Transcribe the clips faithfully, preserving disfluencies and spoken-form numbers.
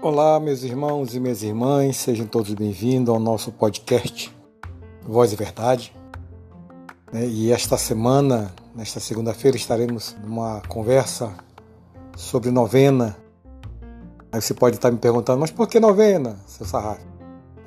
Olá, meus irmãos e minhas irmãs, sejam todos bem-vindos ao nosso podcast Voz e Verdade. E esta semana, nesta segunda-feira, estaremos numa conversa sobre novena. Aí você pode estar me perguntando, mas por que novena, seu Sarraf?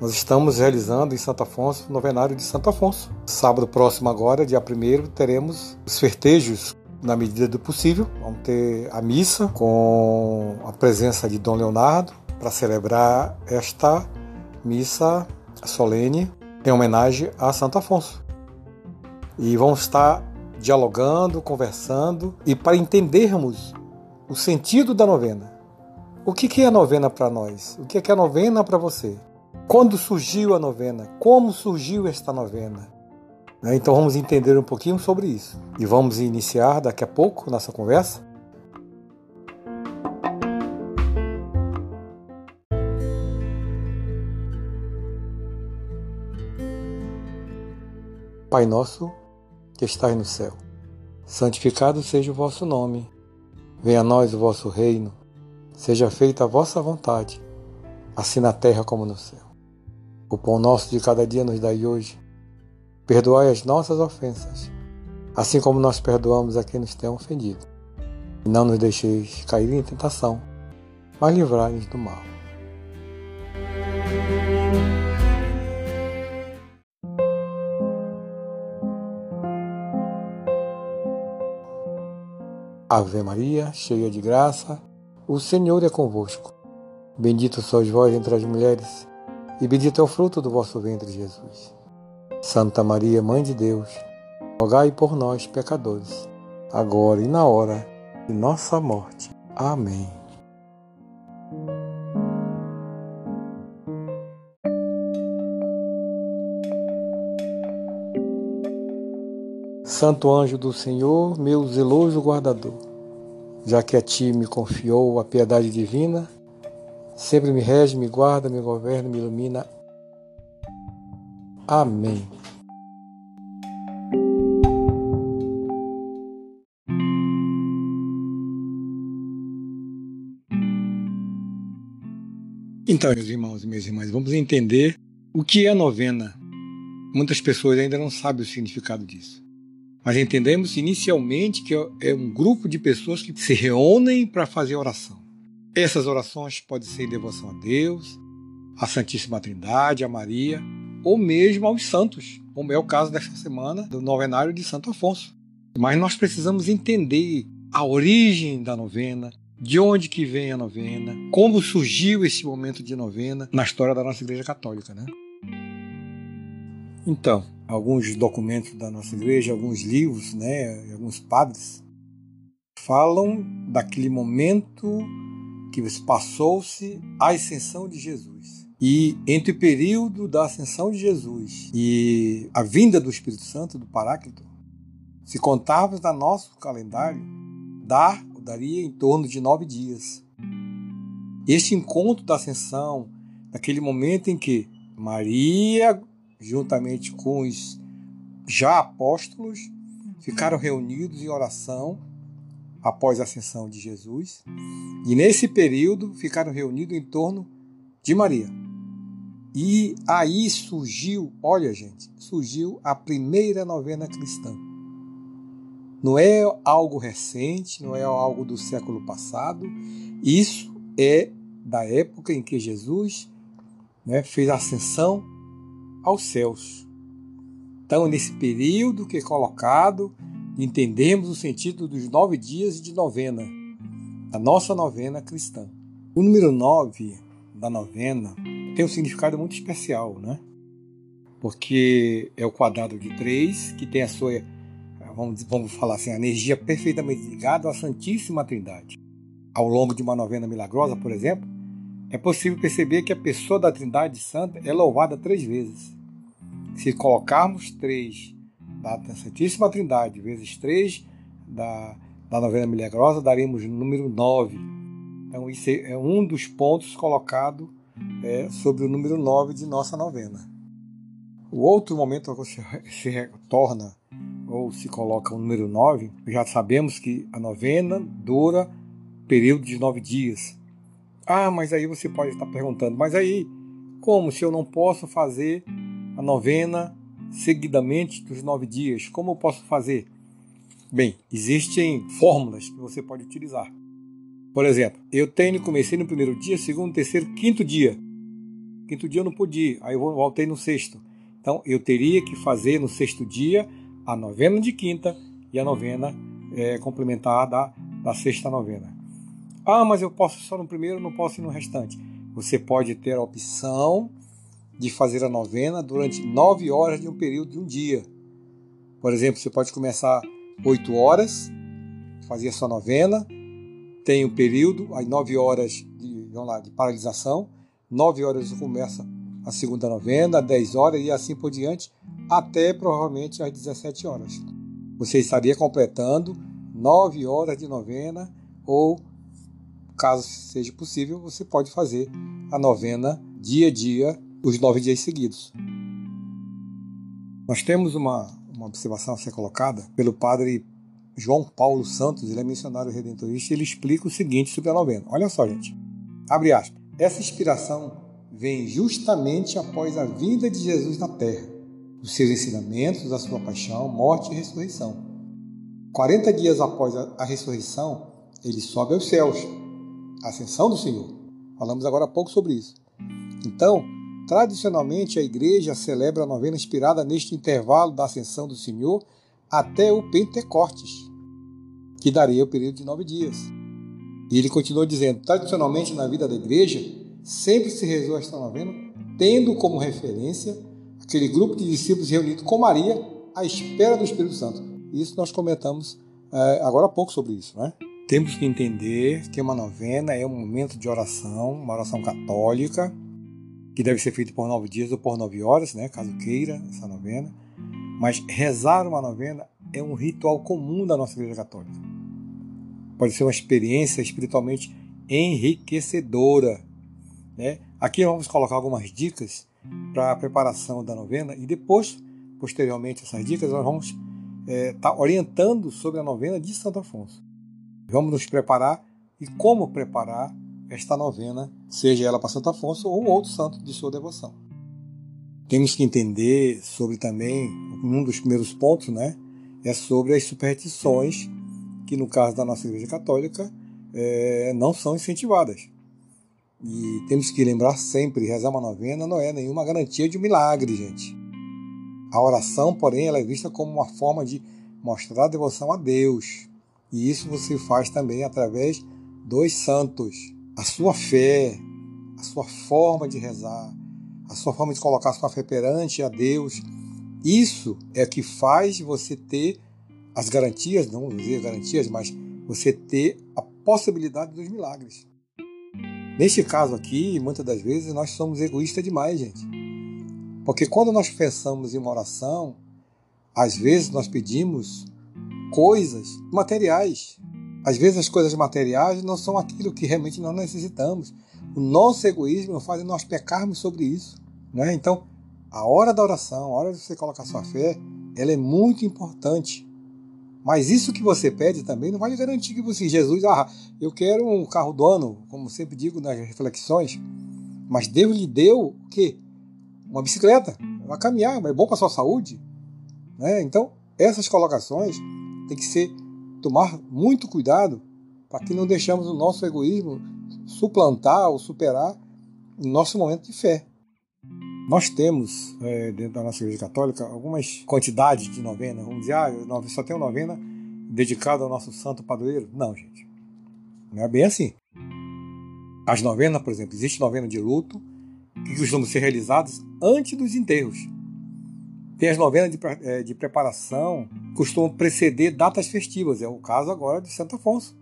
Nós estamos realizando em Santo Afonso o novenário de Santo Afonso. Sábado próximo agora, dia primeiro, teremos os festejos na medida do possível. Vamos ter a missa com a presença de Dom Leonardo para celebrar esta missa solene em homenagem a Santo Afonso. E vamos estar dialogando, conversando e para entendermos o sentido da novena. O que é a novena para nós? O que é a novena para você? Quando surgiu a novena? Como surgiu esta novena? Então vamos entender um pouquinho sobre isso. E vamos iniciar daqui a pouco nossa conversa. Pai nosso, que estás no céu, santificado seja o vosso nome. Venha a nós o vosso reino. Seja feita a vossa vontade, assim na terra como no céu. O pão nosso de cada dia nos dai hoje. Perdoai as nossas ofensas, assim como nós perdoamos a quem nos tem ofendido. E não nos deixeis cair em tentação, mas livrai-nos do mal. Ave Maria, cheia de graça, o Senhor é convosco. Bendito sois vós entre as mulheres, e bendito é o fruto do vosso ventre, Jesus. Santa Maria, Mãe de Deus, rogai por nós, pecadores, agora e na hora de nossa morte. Amém. Santo anjo do Senhor, meu zeloso guardador, já que a ti me confiou a piedade divina, sempre me rege, me guarda, me governa, me ilumina. Amém. Então, meus irmãos e minhas irmãs, vamos entender o que é a novena. Muitas pessoas ainda não sabem o significado disso. Mas entendemos inicialmente que é um grupo de pessoas que se reúnem para fazer oração. Essas orações podem ser em devoção a Deus, à Santíssima Trindade, a Maria, ou mesmo aos santos, como é o caso desta semana do novenário de Santo Afonso. Mas nós precisamos entender a origem da novena, de onde que vem a novena, como surgiu esse momento de novena na história da nossa Igreja Católica, né? Então, alguns documentos da nossa Igreja, alguns livros, né, alguns padres, falam daquele momento que passou-se a ascensão de Jesus. E entre o período da ascensão de Jesus e a vinda do Espírito Santo, do Paráclito, se contarmos no nosso calendário, dá, daria em torno de nove dias. Este encontro da ascensão, naquele momento em que Maria, juntamente com os já apóstolos, ficaram reunidos em oração, após a ascensão de Jesus, e nesse período ficaram reunidos em torno de Maria. E aí surgiu, olha gente, surgiu a primeira novena cristã. Não é algo recente, não é algo do século passado, isso é da época em que Jesus, né, fez a ascensão aos céus. Então, nesse período que é colocado, entendemos o sentido dos nove dias de novena, da nossa novena cristã. O número nove da novena tem um significado muito especial, né? Porque é o quadrado de três, que tem a sua, vamos, vamos falar assim, a energia perfeitamente ligada à Santíssima Trindade. Ao longo de uma novena milagrosa, por exemplo, é possível perceber que a pessoa da Trindade Santa é louvada três vezes. Se colocarmos três da Santíssima Trindade, vezes três da, da novena milagrosa, daremos o número nove. Então, isso é um dos pontos colocado é, sobre o número nove de nossa novena. O outro momento que se retorna ou se coloca o número nove, já sabemos que a novena dura período de nove dias. Ah, mas aí você pode estar perguntando, mas aí como se eu não posso fazer a novena seguidamente dos nove dias? Como eu posso fazer? Bem, existem fórmulas que você pode utilizar. Por exemplo, eu tenho, comecei no primeiro dia, segundo, terceiro, quinto dia. Quinto dia eu não podia, aí eu voltei no sexto. Então eu teria que fazer no sexto dia a novena de quinta e a novena é, complementar da, da sexta novena. Ah, mas eu posso só no primeiro, não posso no restante. Você pode ter a opção de fazer a novena durante nove horas de um período de um dia. Por exemplo, você pode começar oito horas, fazer a sua novena, tem um período, aí nove horas de, vamos lá, de paralisação, nove horas você começa a segunda novena, dez horas e assim por diante, até provavelmente às dezessete horas. Você estaria completando nove horas de novena ou, caso seja possível, você pode fazer a novena dia a dia, os nove dias seguidos. Nós temos uma, uma observação a ser colocada pelo padre João Paulo Santos, ele é missionário redentorista, ele explica o seguinte sobre a novena. Olha só, gente. Abre aspas. Essa inspiração vem justamente após a vinda de Jesus na terra, os seus ensinamentos, a sua paixão, morte e ressurreição. quarenta dias após a, a ressurreição, ele sobe aos céus. A ascensão do Senhor. Falamos agora há pouco sobre isso. Então, tradicionalmente, a igreja celebra a novena inspirada neste intervalo da ascensão do Senhor até o Pentecostes, que daria o período de nove dias. E ele continua dizendo, tradicionalmente na vida da igreja, sempre se rezou esta novena, tendo como referência aquele grupo de discípulos reunido com Maria à espera do Espírito Santo. Isso nós comentamos é, agora há pouco sobre isso, né? Temos que entender que uma novena é um momento de oração, uma oração católica, que deve ser feita por nove dias ou por nove horas, né, caso queira essa novena. Mas rezar uma novena é um ritual comum da nossa Igreja Católica. Pode ser uma experiência espiritualmente enriquecedora, né? Aqui vamos colocar algumas dicas para a preparação da novena e depois, posteriormente, essas dicas nós vamos é, tá orientando sobre a novena de Santo Afonso. Vamos nos preparar e como preparar esta novena, seja ela para Santo Afonso ou outro santo de sua devoção. Temos que entender sobre também, um dos primeiros pontos, né, é sobre as superstições, que no caso da nossa Igreja Católica, é, não são incentivadas. E temos que lembrar sempre, rezar uma novena não é nenhuma garantia de um milagre, gente. A oração, porém, ela é vista como uma forma de mostrar a devoção a Deus. E isso você faz também através dos santos. A sua fé, a sua forma de rezar, a sua forma de colocar a sua fé perante a Deus, isso é que faz você ter as garantias, não vou dizer garantias, mas você ter a possibilidade dos milagres. Neste caso aqui, muitas das vezes, nós somos egoístas demais, gente. Porque quando nós pensamos em uma oração, às vezes nós pedimos coisas materiais. Às vezes as coisas materiais não são aquilo que realmente nós necessitamos. O nosso egoísmo faz nós pecarmos sobre isso, né? Então, a hora da oração, a hora de você colocar sua fé, ela é muito importante. Mas isso que você pede também não vai garantir que você, Jesus, ah, eu quero um carro do ano, como sempre digo nas reflexões, mas Deus lhe deu o quê? Uma bicicleta, vai caminhar, é bom para a sua saúde, né? Então, essas colocações tem que ser, tomar muito cuidado para que não deixamos o nosso egoísmo suplantar ou superar o nosso momento de fé. Nós temos, é, dentro da nossa Igreja Católica, algumas quantidades de novena. Vamos dizer, ah, só tem uma novena dedicada ao nosso santo padroeiro? Não, gente. Não é bem assim. As novenas, por exemplo, existe novena de luto, que costumam ser realizadas antes dos enterros. Tem as novenas de, é, de preparação, costumam preceder datas festivas. É o caso agora de Santo Afonso,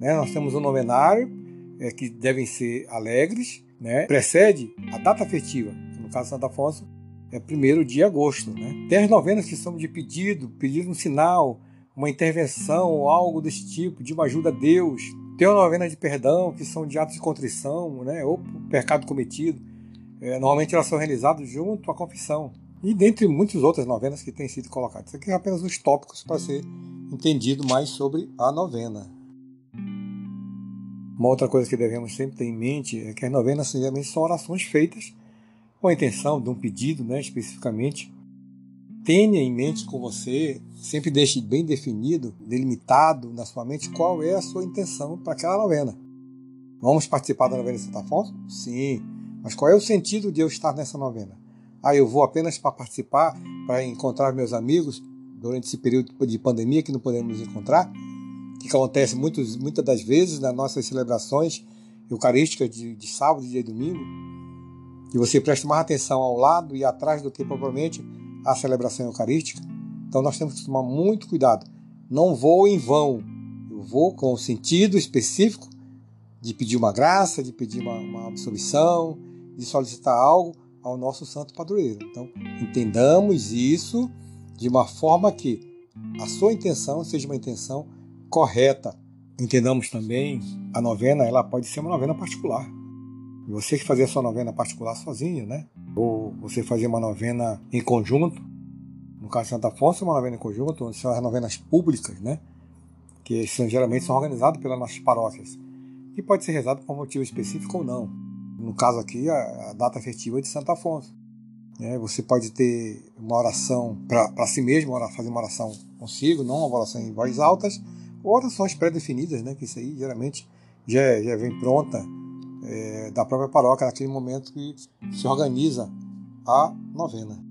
né? Nós temos um novenário é, que devem ser alegres, né? Precede a data festiva. No caso de Santo Afonso, é primeiro de agosto, né? Tem as novenas que são de pedido, pedir um sinal, uma intervenção ou algo desse tipo, de uma ajuda a Deus. Tem as novenas de perdão, que são de atos de contrição, né? Ou pecado cometido. É, normalmente elas são realizadas junto à confissão. e dentre muitas outras novenas que têm sido colocadas. Isso aqui é apenas os tópicos para ser entendido mais sobre a novena. Uma outra coisa que devemos sempre ter em mente é que as novenas geralmente são orações feitas com a intenção de um pedido, né, especificamente. Tenha em mente com você, sempre deixe bem definido, delimitado na sua mente qual é a sua intenção para aquela novena. Vamos participar da novena de Santo Afonso? Sim. Mas qual é o sentido de eu estar nessa novena? Ah, eu vou apenas para participar, para encontrar meus amigos durante esse período de pandemia que não podemos nos encontrar, que acontece muitos, muitas das vezes nas nossas celebrações eucarísticas de, de sábado e de domingo, que você preste mais atenção ao lado e atrás do que propriamente a celebração eucarística. Então nós temos que tomar muito cuidado. Não vou em vão, eu vou com o sentido específico de pedir uma graça, de pedir uma, uma absolvição, de solicitar algo ao nosso santo padroeiro. Então entendamos isso de uma forma que a sua intenção seja uma intenção correta. Entendamos também, a novena ela pode ser uma novena particular. Você que fazia a sua novena particular sozinho, né? Ou você fazia uma novena em conjunto. No caso de Santo Afonso, uma novena em conjunto, são as novenas públicas, né? Que são, geralmente são organizadas pelas nossas paróquias. E pode ser rezado por motivo específico ou não. No caso aqui, a, a data festiva de Santo Afonso. É, você pode ter uma oração para si mesmo, fazer uma oração consigo, não uma oração em voz alta, ou orações pré-definidas, né? Que isso aí geralmente já, já vem pronta. É, da própria paróquia, naquele momento que se organiza a novena.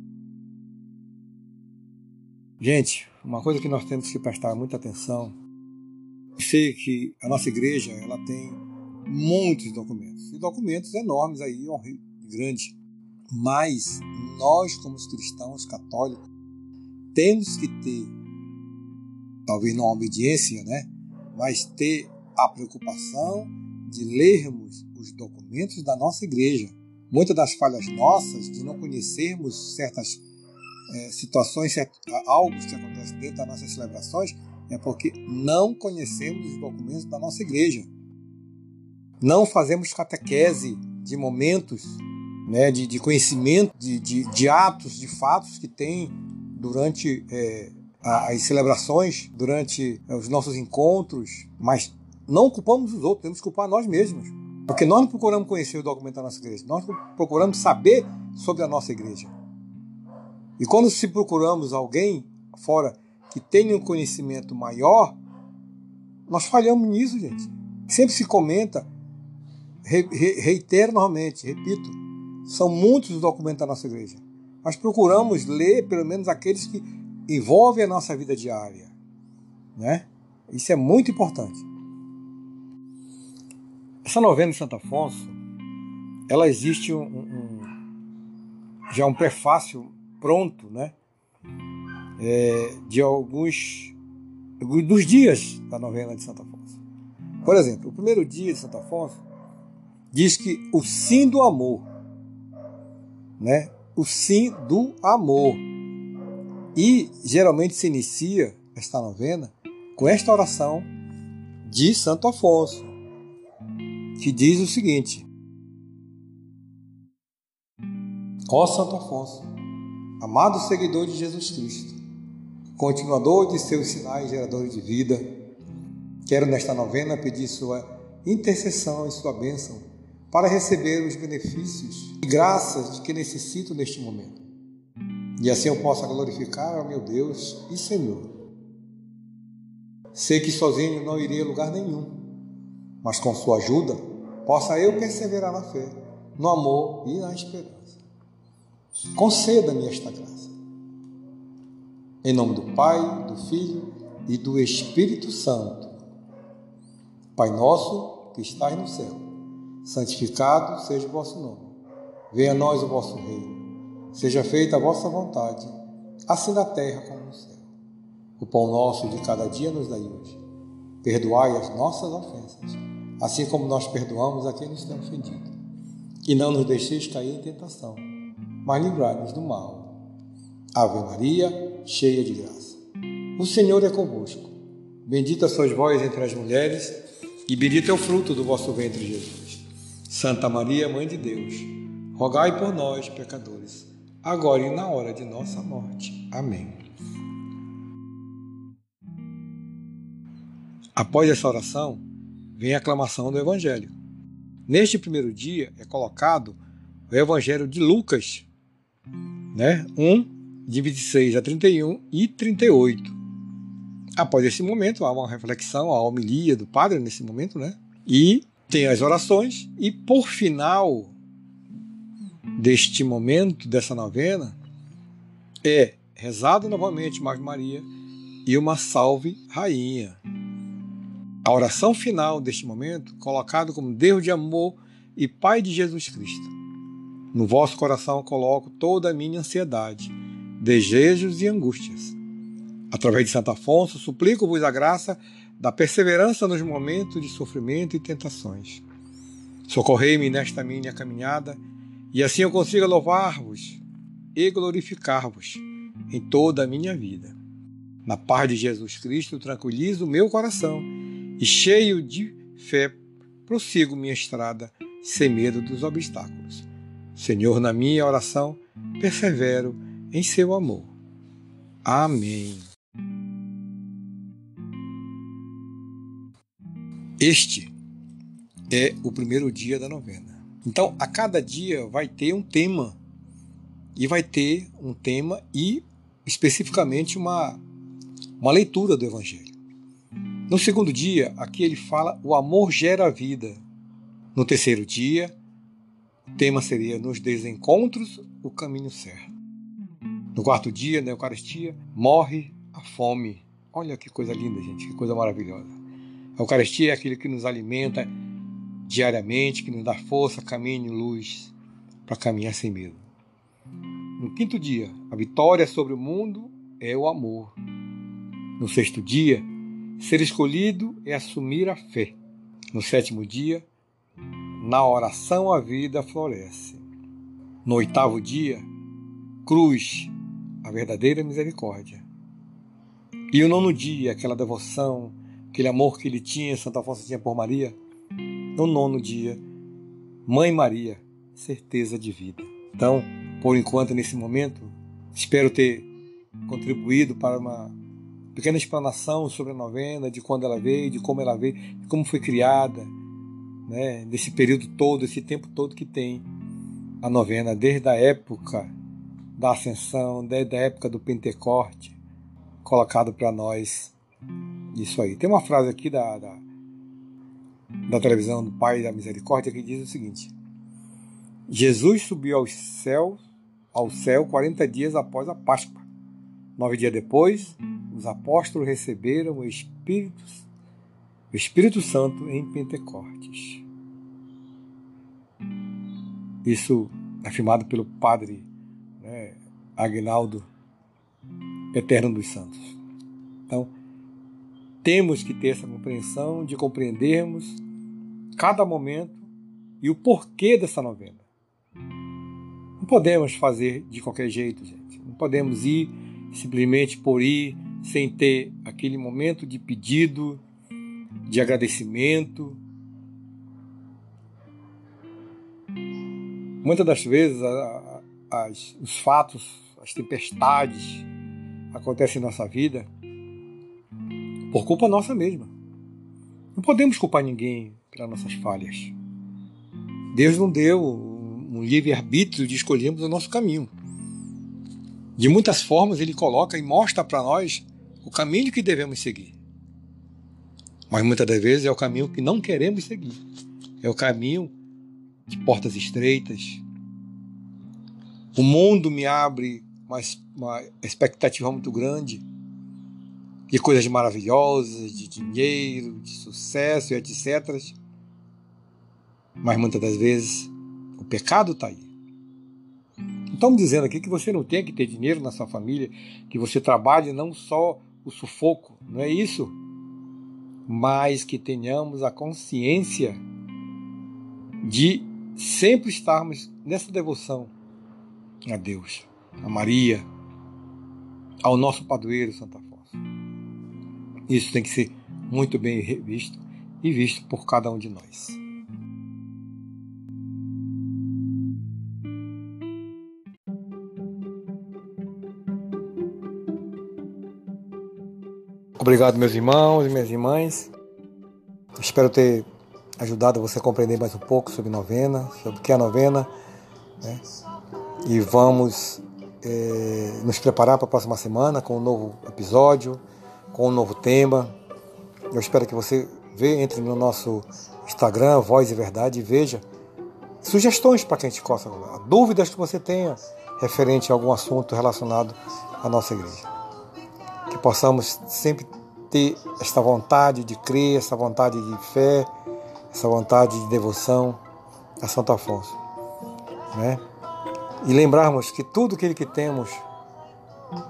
Gente, uma coisa que nós temos que prestar muita atenção, eu sei que a nossa igreja ela tem muitos documentos, e documentos enormes aí, grandes, mas nós, como cristãos católicos, temos que ter, talvez não a obediência, né? Mas ter a preocupação de lermos os documentos da nossa igreja. Muitas das falhas nossas de não conhecermos certas é, situações, certos, algo que acontece dentro das nossas celebrações, é porque não conhecemos os documentos da nossa igreja. Não fazemos catequese de momentos, né, de, de conhecimento, de, de, de atos, de fatos que tem durante é, as celebrações, durante os nossos encontros, mas não culpamos os outros, temos que culpar nós mesmos. Porque nós não procuramos conhecer o documento da nossa igreja, nós procuramos saber sobre a nossa igreja. E quando se procuramos alguém fora que tenha um conhecimento maior, nós falhamos nisso, gente. Sempre se comenta, re, re, reitero novamente, repito, são muitos os documentos da nossa igreja. Mas procuramos ler pelo menos aqueles que envolvem a nossa vida diária, né? Isso é muito importante. Essa novena de Santo Afonso, ela existe um, um, já um prefácio pronto, né, é, de alguns dos dias da novena de Santo Afonso. Por exemplo, o primeiro dia de Santo Afonso diz que o sim do amor, né, o sim do amor. E geralmente se inicia esta novena com esta oração de Santo Afonso, que diz o seguinte: Ó Santo Afonso, amado seguidor de Jesus Cristo, continuador de seus sinais geradores de vida, quero nesta novena pedir sua intercessão e sua bênção para receber os benefícios e graças de que necessito neste momento, e assim eu possa glorificar ao meu Deus e Senhor. Sei que sozinho não irei a lugar nenhum, mas com sua ajuda, possa eu perseverar na fé, no amor e na esperança. Conceda-me esta graça. Em nome do Pai, do Filho e do Espírito Santo. Pai nosso, que estás no céu, santificado seja o vosso nome. Venha a nós o vosso reino. Seja feita a vossa vontade, assim na terra como no céu. O pão nosso de cada dia nos dai hoje. Perdoai as nossas ofensas, assim como nós perdoamos a quem nos tem ofendido. E não nos deixeis cair em tentação, mas livrai-nos do mal. Ave Maria, cheia de graça. O Senhor é convosco. Bendita sois vós entre as mulheres, e bendito é o fruto do vosso ventre, Jesus. Santa Maria, Mãe de Deus, rogai por nós, pecadores, agora e na hora de nossa morte. Amém. Após essa oração, vem a aclamação do Evangelho. Neste primeiro dia é colocado o Evangelho de Lucas, né? um, de vinte e seis a trinta e um e trinta e oito. Após esse momento, há uma reflexão, a homilia do padre nesse momento, né? E tem as orações, e por final deste momento, dessa novena, é rezado novamente mais Maria e uma Salve Rainha. A oração final deste momento, colocado como Deus de amor e Pai de Jesus Cristo. No vosso coração coloco toda a minha ansiedade, desejos e angústias. Através de Santo Afonso, suplico-vos a graça da perseverança nos momentos de sofrimento e tentações. Socorrei-me nesta minha caminhada, e assim eu consiga louvar-vos e glorificar-vos em toda a minha vida. Na paz de Jesus Cristo, tranquilizo o meu coração, e cheio de fé, prossigo minha estrada sem medo dos obstáculos. Senhor, na minha oração, persevero em seu amor. Amém. Este é o primeiro dia da novena. Então, a cada dia vai ter um tema. E vai ter um tema e, especificamente, uma, uma leitura do Evangelho. No segundo dia, aqui ele fala, o amor gera a vida. No terceiro dia, o tema seria, nos desencontros, o caminho certo. No quarto dia, na Eucaristia, morre a fome. Olha que coisa linda, gente, que coisa maravilhosa. A Eucaristia é aquilo que nos alimenta diariamente, que nos dá força, caminho e luz para caminhar sem medo. No quinto dia, a vitória sobre o mundo é o amor. No sexto dia, ser escolhido é assumir a fé. No sétimo dia, na oração a vida floresce. No oitavo dia, cruz, a verdadeira misericórdia. E o nono dia, aquela devoção, aquele amor que ele tinha, Santo Afonso tinha por Maria. No nono dia, Mãe Maria, certeza de vida. Então, por enquanto, nesse momento, espero ter contribuído para uma pequena explanação sobre a novena, de quando ela veio, de como ela veio, de como foi criada, né? Desse período todo, esse tempo todo que tem a novena, desde a época da Ascensão, desde a época do Pentecoste, colocado para nós isso aí. Tem uma frase aqui da, da, da televisão do Pai da Misericórdia que diz o seguinte: Jesus subiu ao céu, ao céu quarenta dias após a Páscoa. Nove dias depois, os apóstolos receberam o Espírito, o Espírito Santo em Pentecostes. Isso afirmado pelo padre, né, Aguinaldo, eterno dos santos. Então, temos que ter essa compreensão de compreendermos cada momento e o porquê dessa novena. Não podemos fazer de qualquer jeito, gente. Não podemos ir simplesmente por ir, sem ter aquele momento de pedido, de agradecimento. Muitas das vezes a, a, as, os fatos, as tempestades acontecem em nossa vida por culpa nossa mesma. Não podemos culpar ninguém pelas nossas falhas. Deus não deu um livre-arbítrio de escolhermos o nosso caminho. De muitas formas, ele coloca e mostra para nós o caminho que devemos seguir. Mas muitas das vezes é o caminho que não queremos seguir. É o caminho de portas estreitas. O mundo me abre uma, uma expectativa muito grande de coisas maravilhosas, de dinheiro, de sucesso, etcétera. Mas muitas das vezes o pecado está aí. Estamos dizendo aqui que você não tem que ter dinheiro na sua família, que você trabalhe não só o sufoco, não é isso? Mas que tenhamos a consciência de sempre estarmos nessa devoção a Deus, a Maria, ao nosso padroeiro Santo Afonso. Isso tem que ser muito bem revisto e visto por cada um de nós. obrigado, meus irmãos e minhas irmãs. Espero ter ajudado você a compreender mais um pouco sobre novena, sobre o que é a novena, né? E vamos é, nos preparar para a próxima semana com um novo episódio, com um novo tema. Eu espero que você vê, entre no nosso Instagram, Voz e Verdade, e veja sugestões para que a gente possa, dúvidas que você tenha referente a algum assunto relacionado à nossa igreja. Que possamos sempre ter esta vontade de crer, essa vontade de fé, essa vontade de devoção a Santo Afonso, né? E lembrarmos que tudo aquilo que temos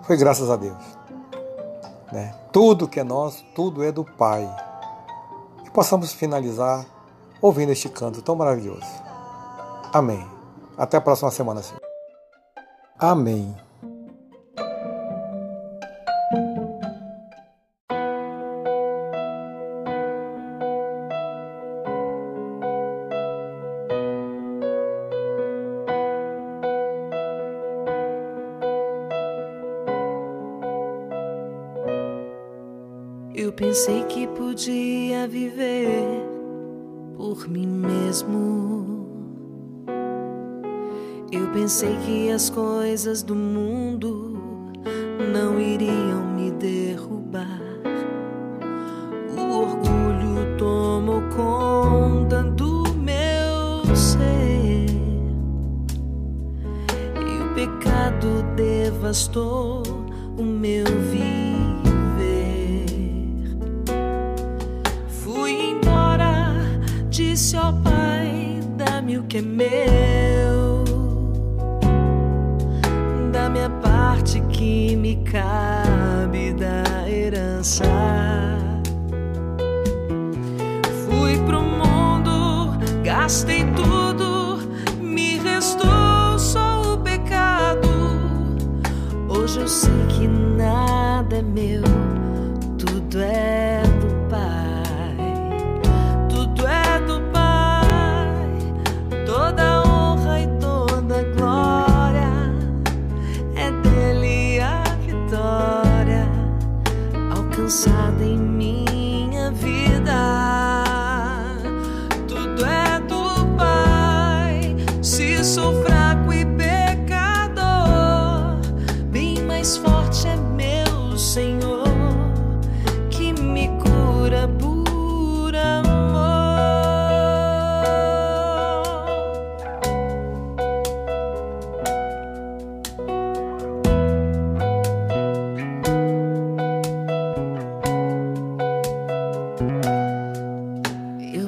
foi graças a Deus, né? Tudo que é nosso, tudo é do Pai. Que possamos finalizar ouvindo este canto tão maravilhoso. Amém. Até a próxima semana, Senhor. Amém. Eu pensei que podia viver por mim mesmo. Eu pensei que as coisas do mundo não iriam me derrubar. O orgulho tomou conta do meu ser e o pecado devastou o meu viver. Disse ao Pai, dá-me o que é meu, dá-me a parte que me cabe da herança. Fui pro mundo, gastei tudo, me restou só o pecado. Hoje eu sei que nada é meu, tudo é do Pai. Cansada em minha vida, tudo é do Pai. Se sou fraco e pecador, bem mais forte é meu Senhor, que me cura por amor.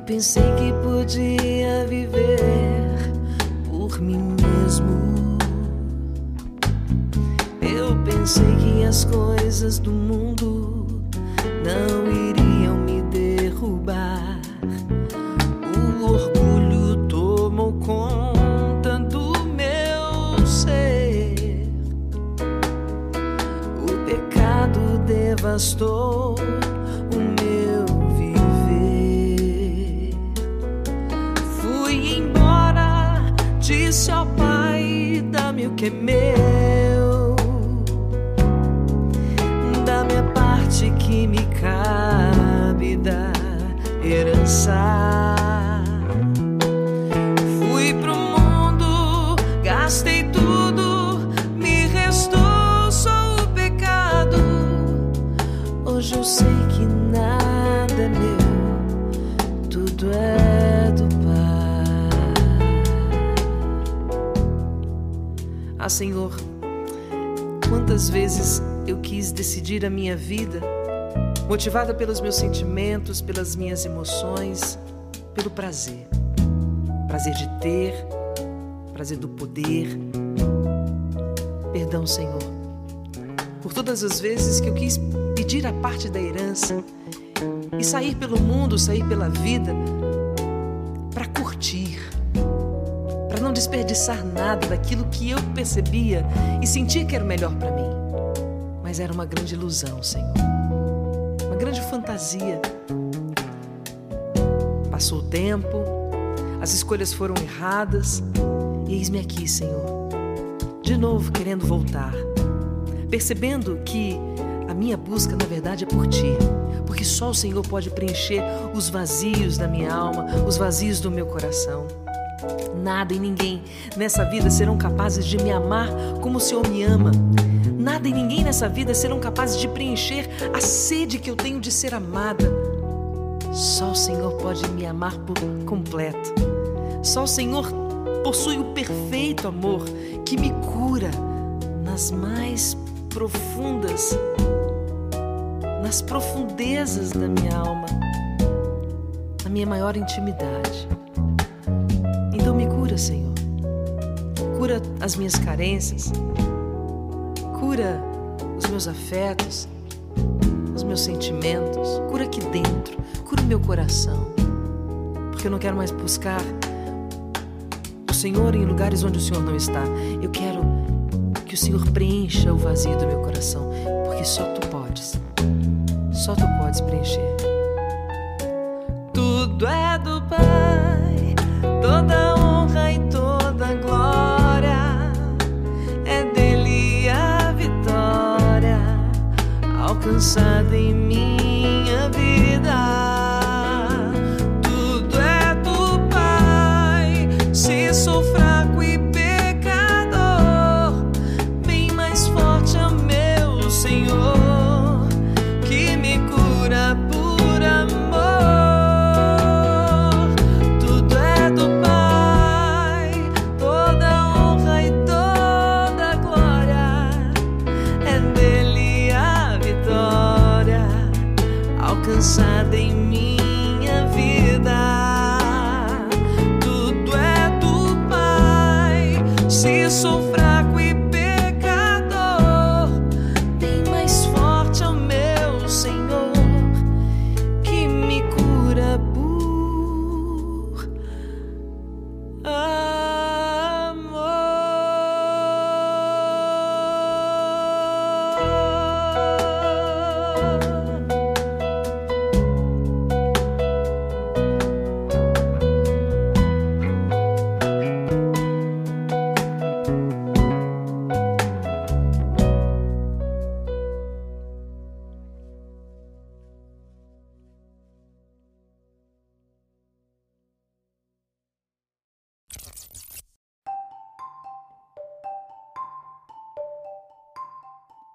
Pensei que podia viver por mim mesmo. Eu pensei que as coisas do mundo não iriam me derrubar. O orgulho tomou conta do meu ser. O pecado devastou o meu embora. Disse ao Pai, dá-me o que é meu, dá-me a parte que me cabe da herança. Fui pro mundo, gastei tudo, me restou só o pecado. Hoje eu sei que nada é meu, tudo é do Pai. Ah, Senhor, quantas vezes eu quis decidir a minha vida, motivada pelos meus sentimentos, pelas minhas emoções, pelo prazer. Prazer de ter, prazer do poder. Perdão, Senhor, por todas as vezes que eu quis pedir a parte da herança e sair pelo mundo, sair pela vida, para curtir, para não desperdiçar nada daquilo que eu percebia e sentia que era o melhor para mim. Mas era uma grande ilusão, Senhor, uma grande fantasia. Passou o tempo, as escolhas foram erradas e eis-me aqui, Senhor, de novo querendo voltar, percebendo que a minha busca, na verdade, é por Ti, porque só o Senhor pode preencher os vazios da minha alma, os vazios do meu coração. Nada e ninguém nessa vida serão capazes de me amar como o Senhor me ama. Nada e ninguém nessa vida serão capazes de preencher a sede que eu tenho de ser amada. Só o Senhor pode me amar por completo. Só o Senhor possui o perfeito amor que me cura nas mais profundas, nas profundezas da minha alma, na minha maior intimidade. Então me cura, Senhor. Cura as minhas carências, cura os meus afetos, os meus sentimentos, cura aqui dentro, cura o meu coração, porque eu não quero mais buscar o Senhor em lugares onde o Senhor não está. Eu quero que o Senhor preencha o vazio do meu coração, porque só Tu podes, só Tu podes preencher. Tudo é do Pai, toda alcançada em minha vida. Tudo é do Pai, se sou fraco e pecador, bem mais forte é o meu Senhor, que me cura por amor. Tudo é do Pai, toda honra e toda glória é dele. Alcançada em minha vida. Tudo é do Pai, se sou fraco e pecador, bem mais forte é o meu Senhor, que me cura por amor.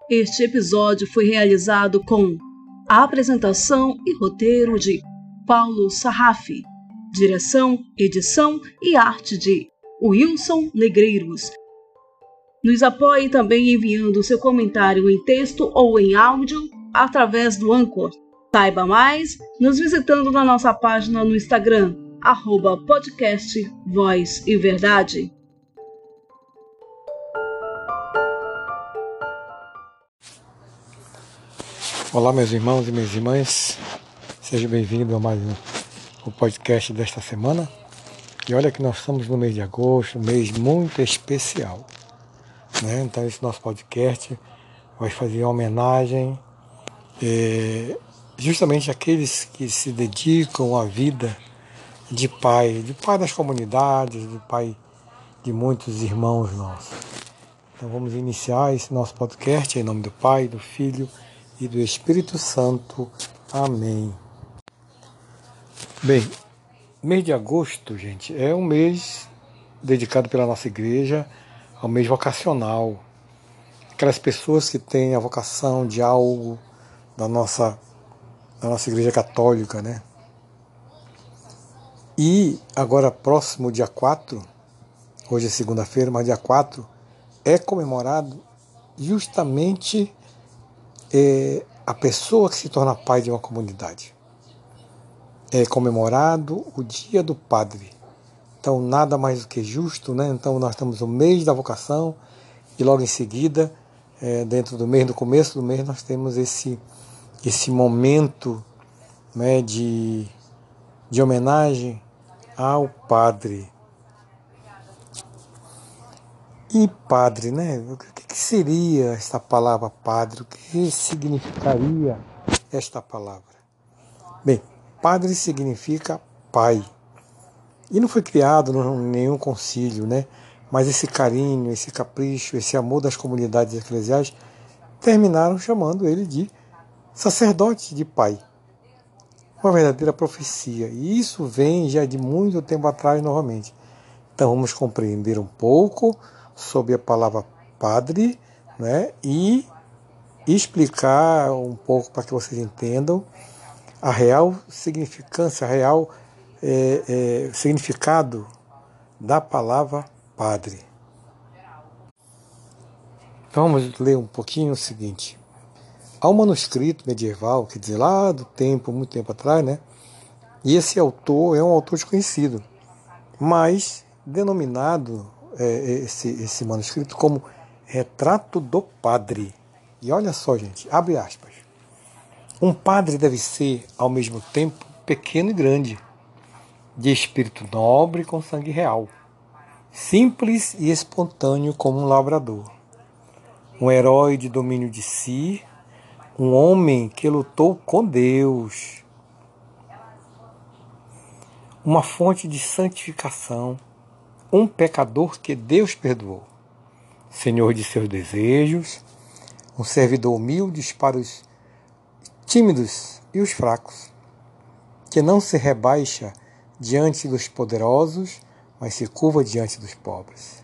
Este episódio foi realizado com a apresentação e roteiro de Paulo Sarraf, direção, edição e arte de Wilson Negreiros. Nos apoie também enviando seu comentário em texto ou em áudio através do Anchor. Saiba mais nos visitando na nossa página no Instagram, arroba podcast Voz e Verdade. Olá, meus irmãos e minhas irmãs, sejam bem-vindos a mais um podcast desta semana. E olha que nós estamos no mês de agosto, um mês muito especial, né? Então esse nosso podcast vai fazer uma homenagem eh, justamente àqueles que se dedicam à vida de pai, de pai das comunidades, de pai de muitos irmãos nossos. Então vamos iniciar esse nosso podcast em nome do Pai, do Filho e do Espírito Santo. Amém. Bem, mês de agosto, gente, é um mês dedicado pela nossa igreja ao mês vocacional. Aquelas pessoas que têm a vocação de algo da nossa, da nossa igreja católica, né? E agora próximo, dia quatro, hoje é segunda-feira, mas dia quatro, é comemorado justamente é a pessoa que se torna pai de uma comunidade. É comemorado o dia do padre. Então nada mais do que justo, né? Então nós temos o mês da vocação e logo em seguida, é, dentro do mês, no começo do mês, nós temos esse, esse momento, né, de, de homenagem ao padre. E padre, né? O que seria esta palavra padre? O que significaria esta palavra? Bem, padre significa pai. E não foi criado em nenhum concílio, né? Mas esse carinho, esse capricho, esse amor das comunidades eclesiais terminaram chamando ele de sacerdote de pai. Uma verdadeira profecia. E isso vem já de muito tempo atrás novamente. Então vamos compreender um pouco sobre a palavra padre, né, e explicar um pouco para que vocês entendam a real significância, a real é, é, significado da palavra padre. Vamos ler um pouquinho o seguinte. Há um manuscrito medieval, quer dizer, lá do tempo, muito tempo atrás, né? E esse autor é um autor desconhecido, mas denominado é, esse, esse manuscrito como Retrato do Padre. E olha só, gente, abre aspas. Um padre deve ser, ao mesmo tempo, pequeno e grande, de espírito nobre com sangue real, simples e espontâneo como um labrador, um herói de domínio de si, um homem que lutou com Deus, uma fonte de santificação, um pecador que Deus perdoou, senhor de seus desejos, um servidor humilde para os tímidos e os fracos, que não se rebaixa diante dos poderosos, mas se curva diante dos pobres,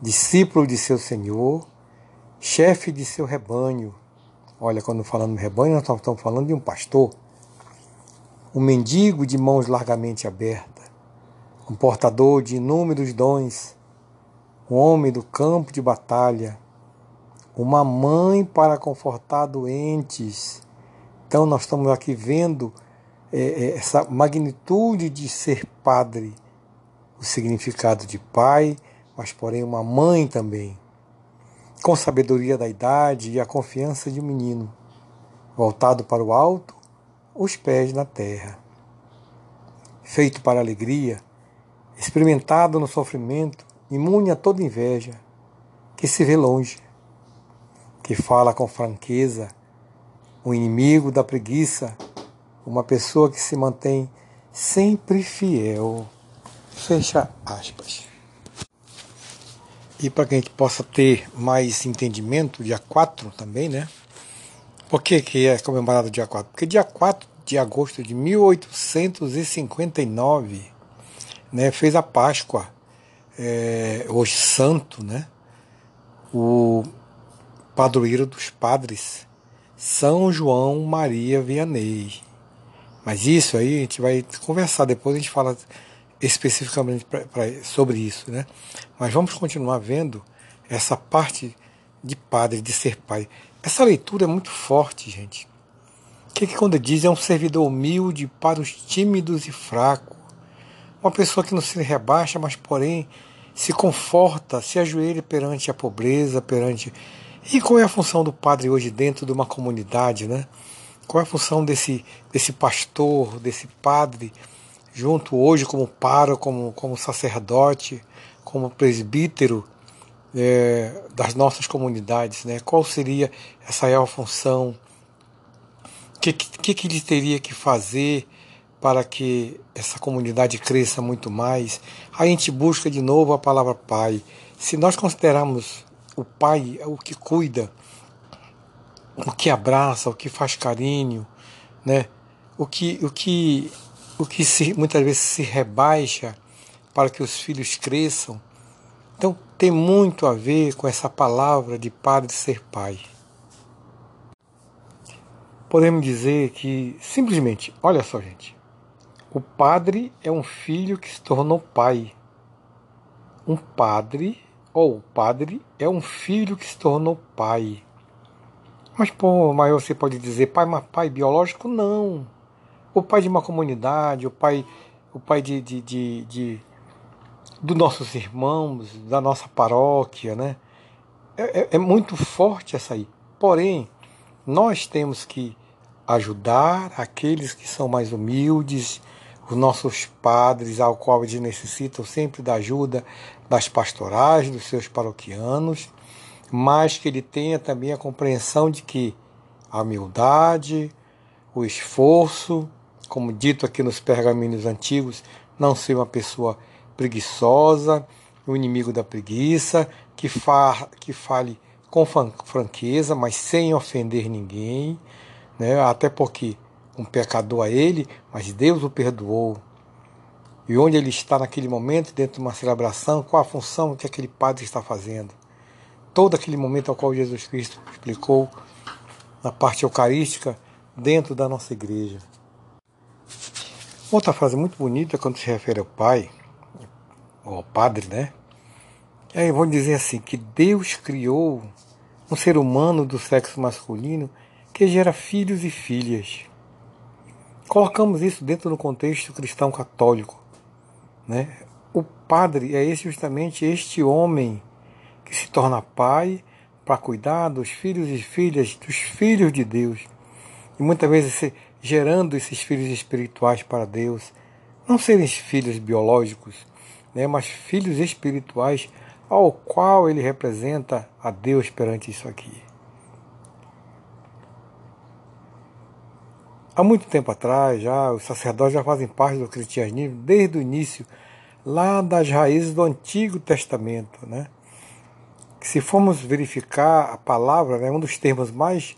discípulo de seu Senhor, chefe de seu rebanho. Olha, quando falando de rebanho, nós estamos falando de um pastor. Um mendigo de mãos largamente abertas. Um portador de inúmeros dons. Um homem do campo de batalha. Uma mãe para confortar doentes. Então, nós estamos aqui vendo é, essa magnitude de ser padre. O significado de pai, mas porém uma mãe também. Com sabedoria da idade e a confiança de um menino, voltado para o alto, os pés na terra. Feito para a alegria, experimentado no sofrimento, imune a toda inveja, que se vê longe, que fala com franqueza, um inimigo da preguiça, uma pessoa que se mantém sempre fiel. Fecha aspas. E para que a gente possa ter mais entendimento, dia quatro também, né? Por que, que é comemorado dia quatro? Porque dia quatro de agosto de mil oitocentos e cinquenta e nove, né, fez a Páscoa, é, hoje santo, né? O padroeiro dos padres, São João Maria Vianney. Mas isso aí a gente vai conversar, depois a gente fala especificamente pra, pra, sobre isso, né? Mas vamos continuar vendo essa parte de padre, de ser pai. Essa leitura é muito forte, gente. O que, que quando diz é um servidor humilde para os tímidos e fracos, uma pessoa que não se rebaixa, mas porém se conforta, se ajoelha perante a pobreza, perante... E qual é a função do padre hoje dentro de uma comunidade, né? Qual é a função desse, desse pastor, desse padre, junto hoje como pároco, como, como sacerdote, como presbítero é, das nossas comunidades, né? Qual seria essa real função? O que, que, que ele teria que fazer para que essa comunidade cresça muito mais? Aí a gente busca de novo a palavra pai. Se nós considerarmos o pai o que cuida, o que abraça, o que faz carinho, né? o que... O que o que se, muitas vezes se rebaixa para que os filhos cresçam. Então, tem muito a ver com essa palavra de padre ser pai. Podemos dizer que, simplesmente, olha só, gente, o padre é um filho que se tornou pai. Um padre, ou o padre é um filho que se tornou pai. Mas, pô, mas você pode dizer, pai, mas pai biológico? Não. O pai de uma comunidade, o pai, o pai de, de, de, de, dos nossos irmãos, da nossa paróquia, né? É, é, é muito forte essa aí. Porém, nós temos que ajudar aqueles que são mais humildes, os nossos padres, ao qual eles necessitam sempre da ajuda das pastorais, dos seus paroquianos, mas que ele tenha também a compreensão de que a humildade, o esforço, como dito aqui nos pergaminhos antigos, não ser uma pessoa preguiçosa, o inimigo da preguiça, que, fa- que fale com franqueza, mas sem ofender ninguém, né? Até porque um pecador a ele, mas Deus o perdoou. E onde ele está naquele momento, dentro de uma celebração, qual a função que aquele padre está fazendo? Todo aquele momento ao qual Jesus Cristo explicou na parte eucarística dentro da nossa igreja. Outra frase muito bonita quando se refere ao Pai, ao Padre, né? Aí vão dizer assim, que Deus criou um ser humano do sexo masculino que gera filhos e filhas. Colocamos isso dentro do contexto cristão católico, né? O Padre é justamente este homem que se torna pai para cuidar dos filhos e filhas, dos filhos de Deus. E muitas vezes gerando esses filhos espirituais para Deus. Não serem filhos biológicos, né, mas filhos espirituais ao qual ele representa a Deus perante isso aqui. Há muito tempo atrás, já os sacerdotes já fazem parte do cristianismo desde o início, lá das raízes do Antigo Testamento, né? Se formos verificar a palavra, né, um dos termos mais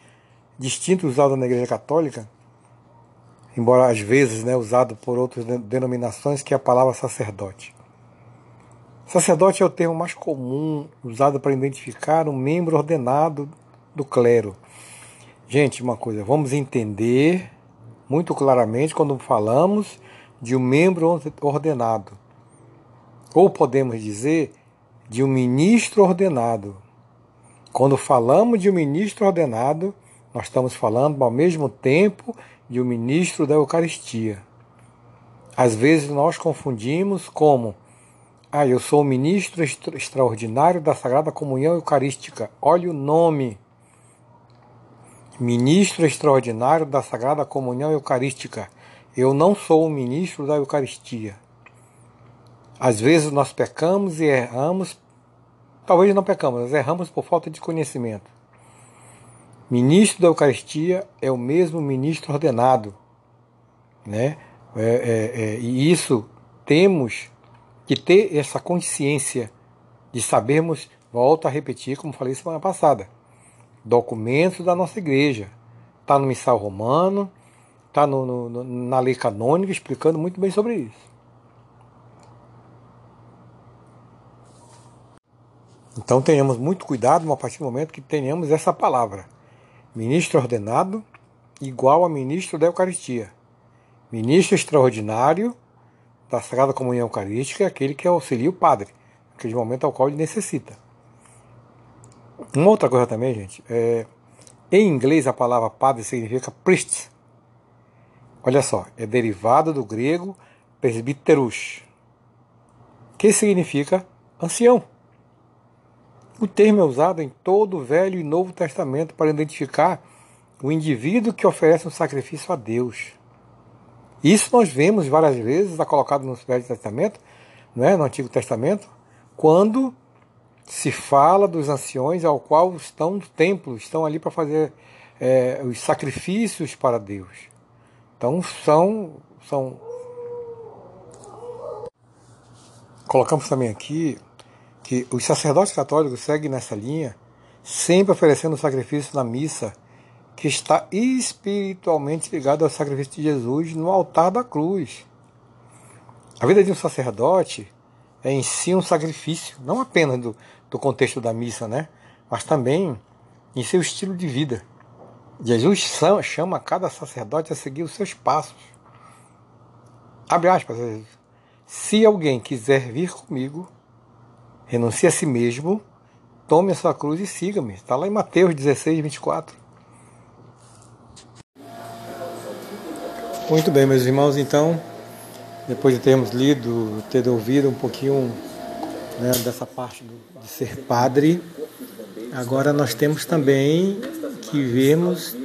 distintos usados na Igreja Católica, embora às vezes, né, usado por outras denominações, que é a palavra sacerdote. Sacerdote é o termo mais comum usado para identificar um membro ordenado do clero. Gente, uma coisa, vamos entender muito claramente quando falamos de um membro ordenado. Ou podemos dizer de um ministro ordenado. Quando falamos de um ministro ordenado, nós estamos falando ao mesmo tempo de um ministro da Eucaristia. Às vezes nós confundimos como, ah, eu sou o ministro extra- extraordinário da Sagrada Comunhão Eucarística. Olha o nome. Ministro extraordinário da Sagrada Comunhão Eucarística. Eu não sou o ministro da Eucaristia. Às vezes nós pecamos e erramos, talvez não pecamos, nós erramos por falta de conhecimento. Ministro da Eucaristia é o mesmo ministro ordenado, né? É, é, é, e isso temos que ter essa consciência de sabermos, volto a repetir, como falei semana passada, documentos da nossa igreja. Está no Missal Romano, está no, no, na lei canônica, explicando muito bem sobre isso. Então tenhamos muito cuidado a partir do momento que tenhamos essa palavra. Ministro ordenado igual a ministro da Eucaristia. Ministro extraordinário da Sagrada Comunhão Eucarística é aquele que auxilia o padre, naquele momento ao qual ele necessita. Uma outra coisa também, gente, é, em inglês a palavra padre significa priest. Olha só, é derivado do grego presbíteros, que significa ancião. O termo é usado em todo o Velho e Novo Testamento para identificar o indivíduo que oferece um sacrifício a Deus. Isso nós vemos várias vezes, está colocado no Velho Testamento, né, no Antigo Testamento, quando se fala dos anciões ao qual estão no templo, estão ali para fazer é, os sacrifícios para Deus. Então são... são... Colocamos também aqui que os sacerdotes católicos seguem nessa linha, sempre oferecendo o sacrifício na missa, que está espiritualmente ligado ao sacrifício de Jesus no altar da cruz. A vida de um sacerdote é em si um sacrifício, não apenas do, do contexto da missa, né? Mas também em seu estilo de vida. Jesus chama cada sacerdote a seguir os seus passos. Abre aspas, Jesus. Se alguém quiser vir comigo, renuncie a si mesmo, tome a sua cruz e siga-me. Está lá em Mateus dezesseis, vinte e quatro. Muito bem, meus irmãos, então, depois de termos lido, ter ouvido um pouquinho, né, dessa parte de ser padre, agora nós temos também que vermos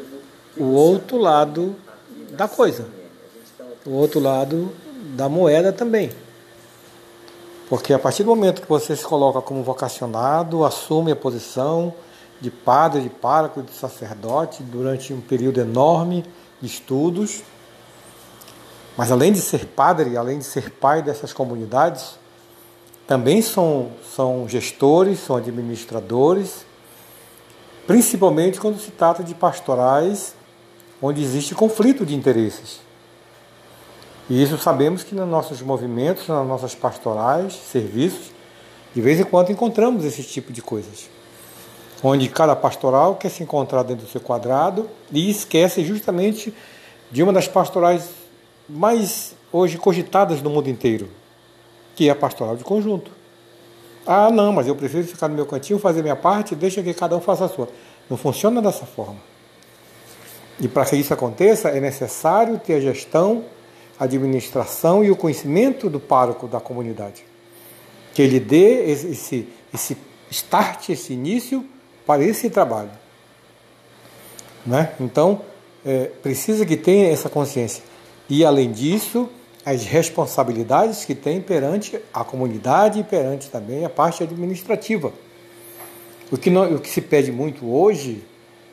o outro lado da coisa, o outro lado da moeda também. Porque a partir do momento que você se coloca como vocacionado, assume a posição de padre, de pároco, de sacerdote, durante um período enorme de estudos, mas além de ser padre, além de ser pai dessas comunidades, também são, são gestores, são administradores, principalmente quando se trata de pastorais, onde existe conflito de interesses. E isso sabemos que nos nossos movimentos, nas nossas pastorais, serviços, de vez em quando encontramos esse tipo de coisas, onde cada pastoral quer se encontrar dentro do seu quadrado e esquece justamente de uma das pastorais mais hoje cogitadas no mundo inteiro, que é a pastoral de conjunto. Ah, não, mas eu prefiro ficar no meu cantinho, fazer minha parte, deixa que cada um faça a sua. Não funciona dessa forma. E para que isso aconteça, é necessário ter a gestão, a administração e o conhecimento do pároco da comunidade, que ele dê esse, esse start, esse início para esse trabalho, né? Então, é, precisa que tenha essa consciência. E, além disso, as responsabilidades que tem perante a comunidade e perante também a parte administrativa. O que, não, o que se pede muito hoje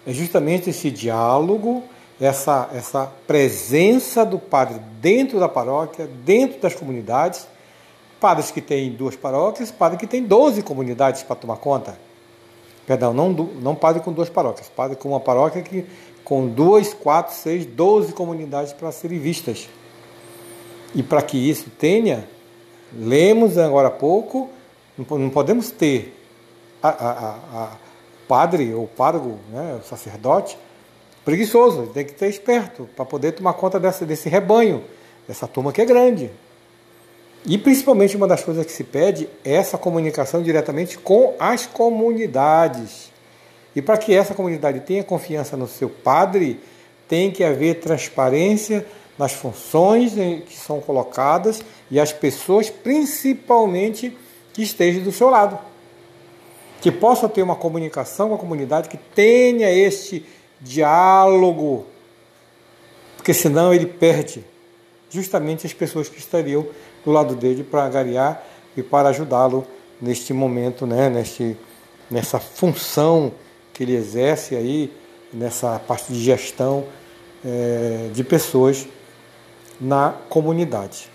é justamente esse diálogo, essa, essa presença do padre dentro da paróquia, dentro das comunidades, padres que têm duas paróquias, padre que tem doze comunidades para tomar conta. Perdão, não, não padre com duas paróquias, padre com uma paróquia que, com duas, quatro, seis, doze comunidades para serem vistas. E para que isso tenha, lemos agora há pouco, não podemos ter a, a, a, a padre ou pároco, né, o sacerdote, preguiçoso, tem que ter esperto para poder tomar conta dessa, desse rebanho, dessa turma que é grande. E principalmente uma das coisas que se pede é essa comunicação diretamente com as comunidades. E para que essa comunidade tenha confiança no seu padre, tem que haver transparência nas funções que são colocadas e as pessoas, principalmente, que estejam do seu lado, que possa ter uma comunicação com a comunidade, que tenha este diálogo, porque senão ele perde justamente as pessoas que estariam do lado dele para agariar e para ajudá-lo neste momento, né, neste, nessa função que ele exerce aí, nessa parte de gestão é, de pessoas na comunidade.